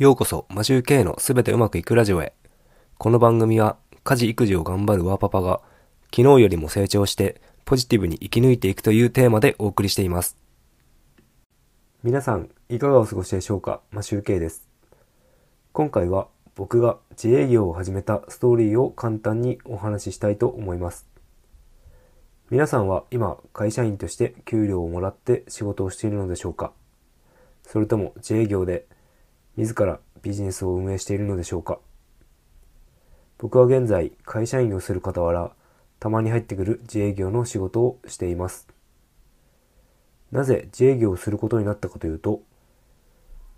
ようこそマジュー K のすべてうまくいくラジオへ。この番組は家事育児を頑張るワーパパが昨日よりも成長してポジティブに生き抜いていくというテーマでお送りしています。皆さんいかがお過ごしでしょうか。マジュー K です。今回は僕が自営業を始めたストーリーを簡単にお話ししたいと思います。皆さんは今会社員として給料をもらって仕事をしているのでしょうか。それとも自営業で自らビジネスを運営しているのでしょうか。僕は現在会社員をする傍ら、たまに入ってくる自営業の仕事をしています。なぜ自営業をすることになったかというと、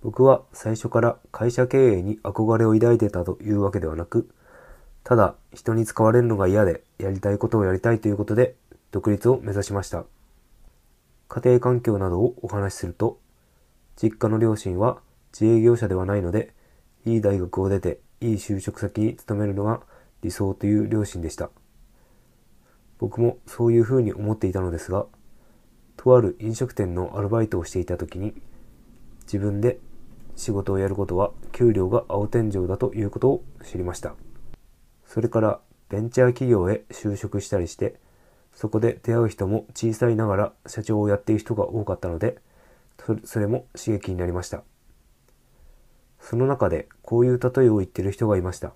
僕は最初から会社経営に憧れを抱いてたというわけではなく、ただ人に使われるのが嫌でやりたいことをやりたいということで独立を目指しました。家庭環境などをお話しすると、実家の両親は自営業者ではないので、いい大学を出ていい就職先に勤めるのが理想という両親でした。僕もそういうふうに思っていたのですが、とある飲食店のアルバイトをしていた時に、自分で仕事をやることは給料が青天井だということを知りました。それからベンチャー企業へ就職したりして、そこで出会う人も小さいながら社長をやっている人が多かったので、それも刺激になりました。その中でこういう例えを言っている人がいました。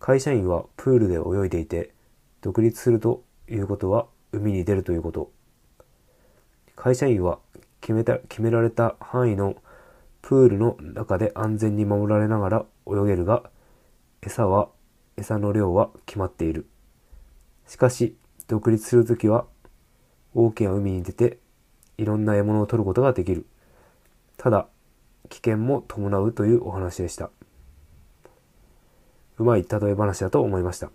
会社員はプールで泳いでいて、独立するということは海に出るということ。会社員は決められた範囲のプールの中で安全に守られながら泳げるが、餌の量は決まっている。しかし、独立するときは大きな海に出ていろんな獲物を取ることができる。ただ、危険も伴うというお話でした。うまい例え話だと思いました。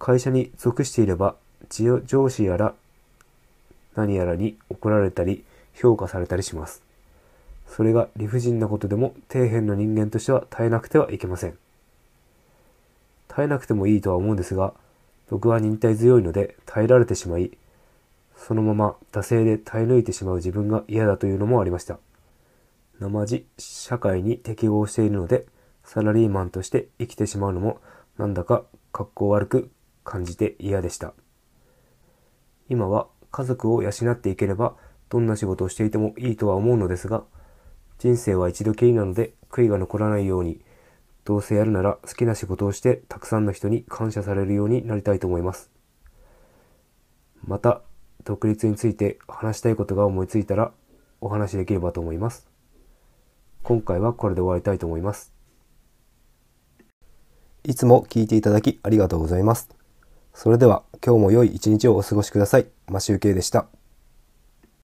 会社に属していれば、上司やら何やらに怒られたり評価されたりします。それが理不尽なことでも底辺の人間としては耐えなくてはいけません。耐えなくてもいいとは思うんですが、僕は忍耐強いので耐えられてしまい、そのまま惰性で耐え抜いてしまう自分が嫌だというのもありました。なまじ社会に適応しているので、サラリーマンとして生きてしまうのもなんだか格好悪く感じて嫌でした。今は家族を養っていければどんな仕事をしていてもいいとは思うのですが、人生は一度きりなので悔いが残らないように、どうせやるなら好きな仕事をしてたくさんの人に感謝されるようになりたいと思います。また、独立について話したいことが思いついたらお話しできればと思います。今回はこれで終わりたいと思います。いつも聞いていただきありがとうございます。それでは今日も良い一日をお過ごしください。マシュウケイでした。